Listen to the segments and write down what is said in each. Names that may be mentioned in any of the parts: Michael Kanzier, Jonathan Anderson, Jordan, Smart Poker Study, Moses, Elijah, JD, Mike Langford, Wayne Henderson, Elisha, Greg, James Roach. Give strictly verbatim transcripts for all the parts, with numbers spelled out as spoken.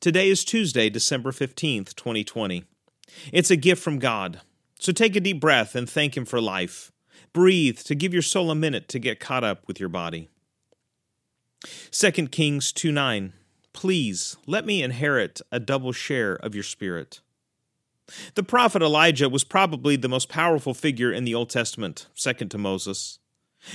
Today is Tuesday, December fifteenth, twenty twenty. It's a gift from God. So take a deep breath and thank Him for life. Breathe to give your soul a minute to get caught up with your body. Second Kings two nine. Please, let me inherit a double share of your spirit. The prophet Elijah was probably the most powerful figure in the Old Testament, second to Moses.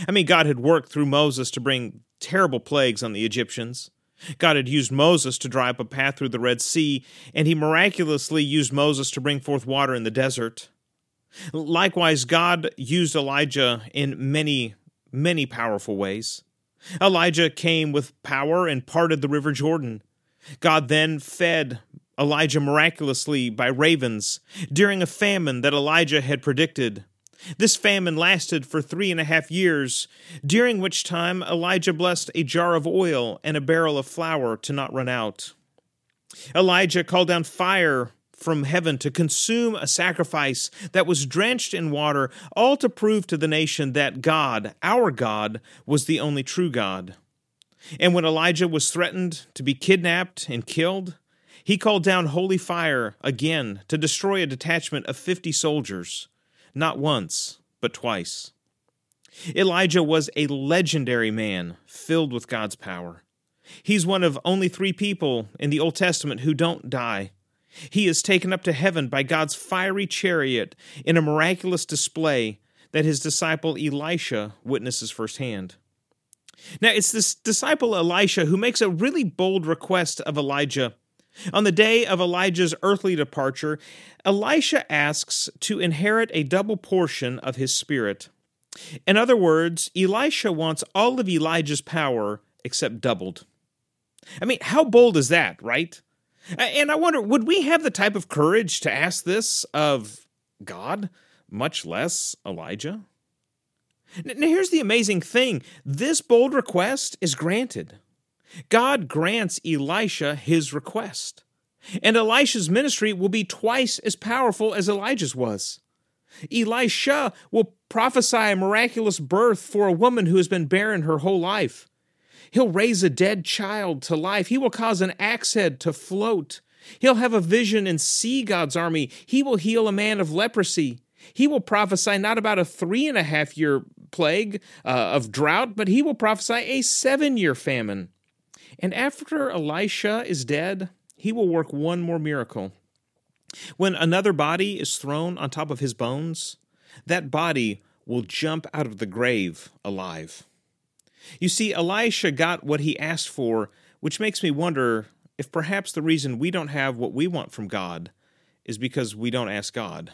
I mean, God had worked through Moses to bring terrible plagues on the Egyptians. God had used Moses to dry up a path through the Red Sea, and He miraculously used Moses to bring forth water in the desert. Likewise, God used Elijah in many, many powerful ways. Elijah came with power and parted the river Jordan. God then fed Elijah miraculously by ravens during a famine that Elijah had predicted. This famine lasted for three and a half years, during which time Elijah blessed a jar of oil and a barrel of flour to not run out. Elijah called down fire from heaven to consume a sacrifice that was drenched in water, all to prove to the nation that God, our God, was the only true God. And when Elijah was threatened to be kidnapped and killed, he called down holy fire again to destroy a detachment of fifty soldiers. Not once, but twice. Elijah was a legendary man filled with God's power. He's one of only three people in the Old Testament who don't die. He is taken up to heaven by God's fiery chariot in a miraculous display that his disciple Elisha witnesses firsthand. Now, it's this disciple Elisha who makes a really bold request of Elijah. On the day of Elijah's earthly departure, Elisha asks to inherit a double portion of his spirit. In other words, Elisha wants all of Elijah's power except doubled. I mean, how bold is that, right? And I wonder, would we have the type of courage to ask this of God, much less Elijah? Now, here's the amazing thing. This bold request is granted. God grants Elisha his request, and Elisha's ministry will be twice as powerful as Elijah's was. Elisha will prophesy a miraculous birth for a woman who has been barren her whole life. He'll raise a dead child to life. He will cause an axe head to float. He'll have a vision and see God's army. He will heal a man of leprosy. He will prophesy not about a three-and-a-half-year plague uh, of drought, but he will prophesy a seven-year famine. And after Elisha is dead, he will work one more miracle. When another body is thrown on top of his bones, that body will jump out of the grave alive. You see, Elisha got what he asked for, which makes me wonder if perhaps the reason we don't have what we want from God is because we don't ask God.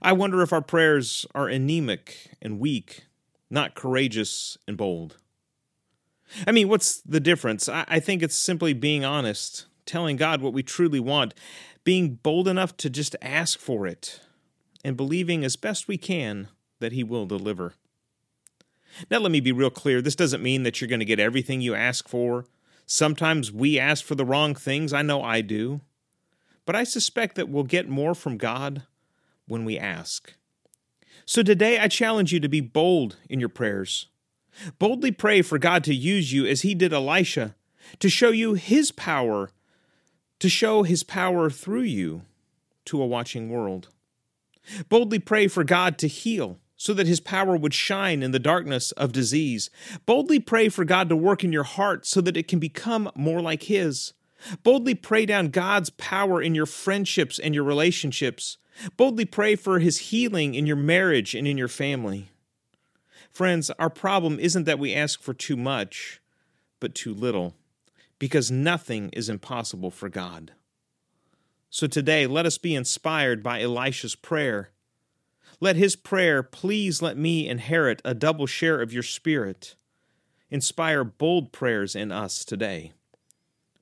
I wonder if our prayers are anemic and weak, not courageous and bold. I mean, what's the difference? I think it's simply being honest, telling God what we truly want, being bold enough to just ask for it, and believing as best we can that He will deliver. Now, let me be real clear. This doesn't mean that you're going to get everything you ask for. Sometimes we ask for the wrong things. I know I do. But I suspect that we'll get more from God when we ask. So today, I challenge you to be bold in your prayers. Boldly pray for God to use you as He did Elisha, to show you His power, to show His power through you to a watching world. Boldly pray for God to heal so that His power would shine in the darkness of disease. Boldly pray for God to work in your heart so that it can become more like His. Boldly pray down God's power in your friendships and your relationships. Boldly pray for His healing in your marriage and in your family. Friends, our problem isn't that we ask for too much, but too little, because nothing is impossible for God. So today, let us be inspired by Elisha's prayer. Let his prayer, please let me inherit a double share of your spirit, inspire bold prayers in us today.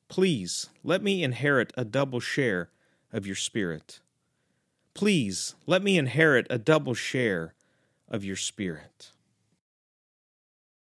Please, let me inherit a double share of your spirit. Please, let me inherit a double share of your spirit.